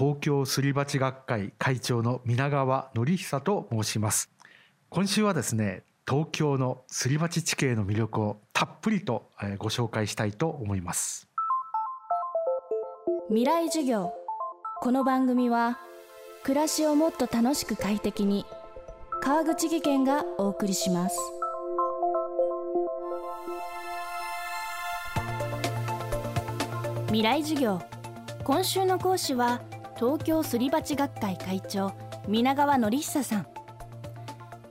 東京すり鉢学会会長の皆川典久と申します。今週はですね、東京のすり鉢地形の魅力をたっぷりとご紹介したいと思います。未来授業。この番組は暮らしをもっと楽しく快適に、川口義賢がお送りします。未来授業。今週の講師は東京すり鉢学会会長皆川典久さん。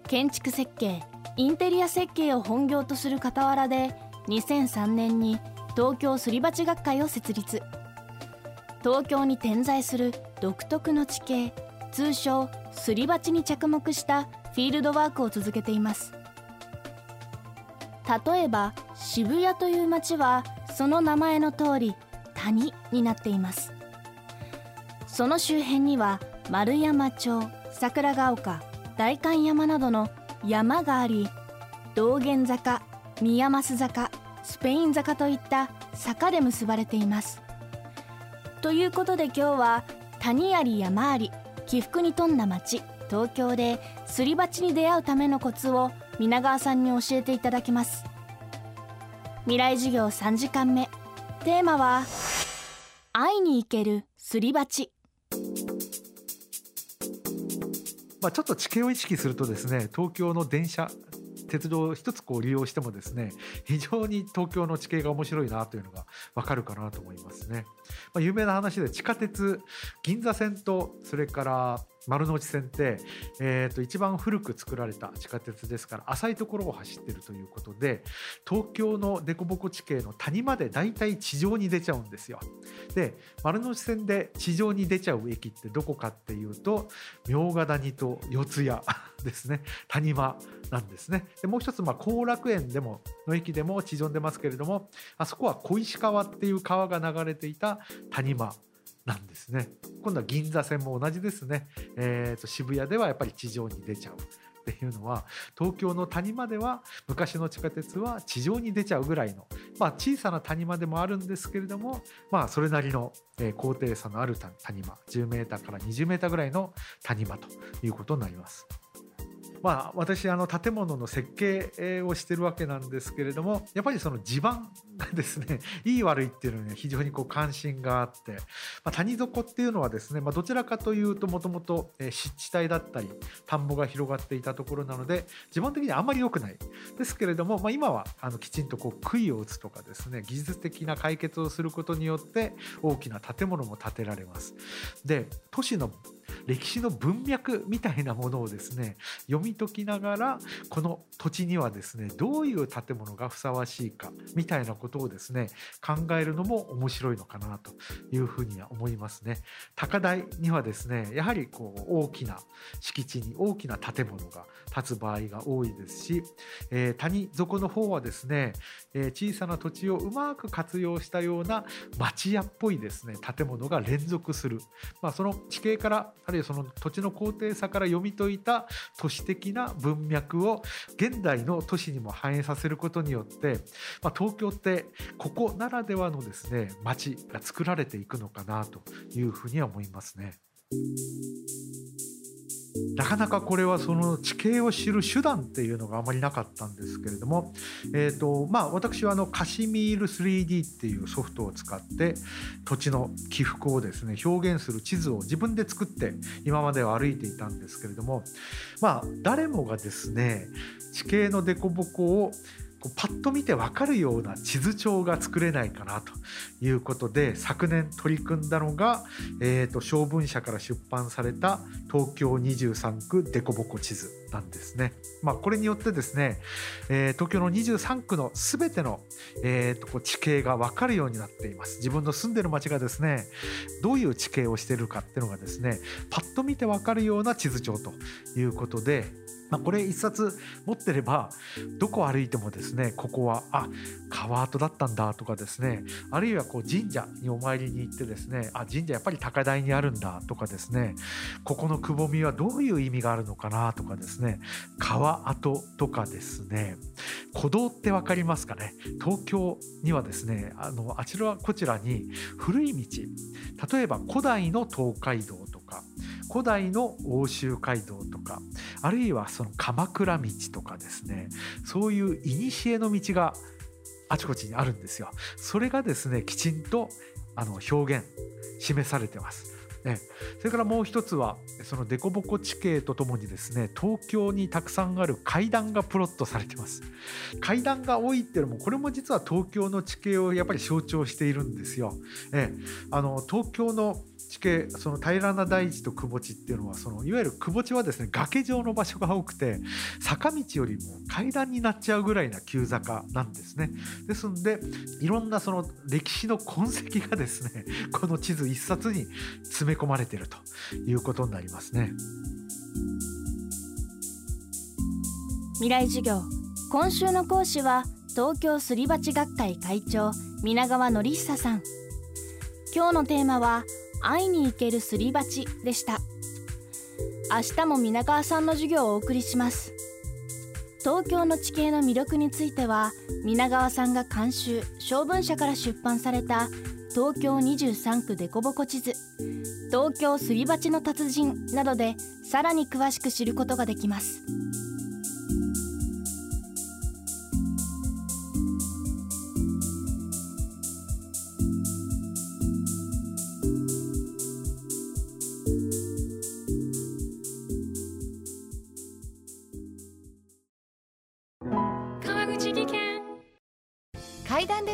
建築設計、インテリア設計を本業とする傍らで、2003年に東京すり鉢学会を設立。東京に点在する独特の地形、通称すり鉢に着目したフィールドワークを続けています。例えば渋谷という街はその名前の通り谷になっています。その周辺には丸山町、桜ヶ丘、代官山などの山があり、道玄坂、宮益坂、スペイン坂といった坂で結ばれています。ということで今日は谷あり山あり、起伏に富んだ町東京で、すり鉢に出会うためのコツを皆川さんに教えていただきます。未来授業3時間目、テーマは会いに行けるすり鉢。ちょっと地形を意識するとですね、東京の電車鉄道を一つ利用してもですね、非常に東京の地形が面白いなというのが分かるかなと思いますね。有名な話で地下鉄、銀座線とそれから丸の内線って、一番古く作られた地下鉄ですから、浅いところを走っているということで、東京の凸凹地形の谷までだいたい地上に出ちゃうんですよ。で、丸の内線で地上に出ちゃう駅ってどこかっていうと、茗荷谷と四谷ですね、谷間なんですね。でもう一つ、後楽園でもの駅でも地上に出ますけれども、あそこは小石川っていう川が流れていた谷間なんですね。今度は銀座線も同じですね、渋谷ではやっぱり地上に出ちゃうっていうのは、東京の谷間では昔の地下鉄は地上に出ちゃうぐらいの、小さな谷間でもあるんですけれども、それなりの高低差のある谷間、10メーターから20メーターぐらいの谷間ということになります。私建物の設計をしてるわけなんですけれども、やっぱりその地盤がですね、いい悪いっていうのに非常に関心があって、谷底っていうのはですね、どちらかというともともと湿地帯だったり田んぼが広がっていたところなので、地盤的にあんまり良くないですけれども、今はきちんと杭を打つとかですね、技術的な解決をすることによって大きな建物も建てられます。で、都市の歴史の文脈みたいなものをですね、読み解きながら、この土地にはですね、どういう建物がふさわしいかみたいなことをですね、考えるのも面白いのかなというふうには思いますね。高台にはですね、やはり大きな敷地に大きな建物が建つ場合が多いですし、谷底の方はですね、小さな土地をうまく活用したような町屋っぽいですね、建物が連続する、その地形から、あるいはその土地の高低差から読み解いた都市的な文脈を現代の都市にも反映させることによって、東京ってここならではのですね、街が作られていくのかなというふうには思いますね。なかなかこれはその地形を知る手段っていうのがあまりなかったんですけれども、私はカシミール 3D っていうソフトを使って土地の起伏をですね、表現する地図を自分で作って今までは歩いていたんですけれども、誰もがですね、地形の凸凹をパッと見て分かるような地図帳が作れないかなということで、昨年取り組んだのが、小文社から出版された東京23区凸凹地図なんですね。これによってですね、東京の23区のすべての、地形が分かるようになっています。自分の住んでる町がですね、どういう地形をしているかっていうのがですね、パッと見て分かるような地図帳ということで、これ一冊持ってればどこ歩いてもですね、ここは川跡だったんだとかですね、あるいはこう神社にお参りに行ってですね、神社やっぱり高台にあるんだとかですね、ここのくぼみはどういう意味があるのかなとかですね、川跡とかですね、古道って分かりますかね。東京にはですね、あちらこちらに古い道、例えば古代の東海道とか古代の奥州街道とか、あるいはその鎌倉道とかですね、そういう古の道があちこちにあるんですよ。それがですね、きちんと表現示されてます。それからもう一つは、その凸凹地形とともにですね、東京にたくさんある階段がプロットされてます。階段が多いっていうのも、これも実は東京の地形をやっぱり象徴しているんですよ。東京の地形、その平らな大地と窪地っていうのは、そのいわゆる窪地はですね、崖状の場所が多くて、坂道よりも階段になっちゃうぐらいな急坂なんですね。ですので、いろんなその歴史の痕跡がですね、この地図一冊に詰め込まれているということになりますね。未来授業、今週の講師は東京すり鉢学会会長、皆川典久さん。今日のテーマは会いに行けるすり鉢でした。明日も皆川さんの授業をお送りします。東京の地形の魅力については、皆川さんが監修、小文社から出版された東京23区でこぼこ地図、東京すり鉢の達人などでさらに詳しく知ることができます。階段で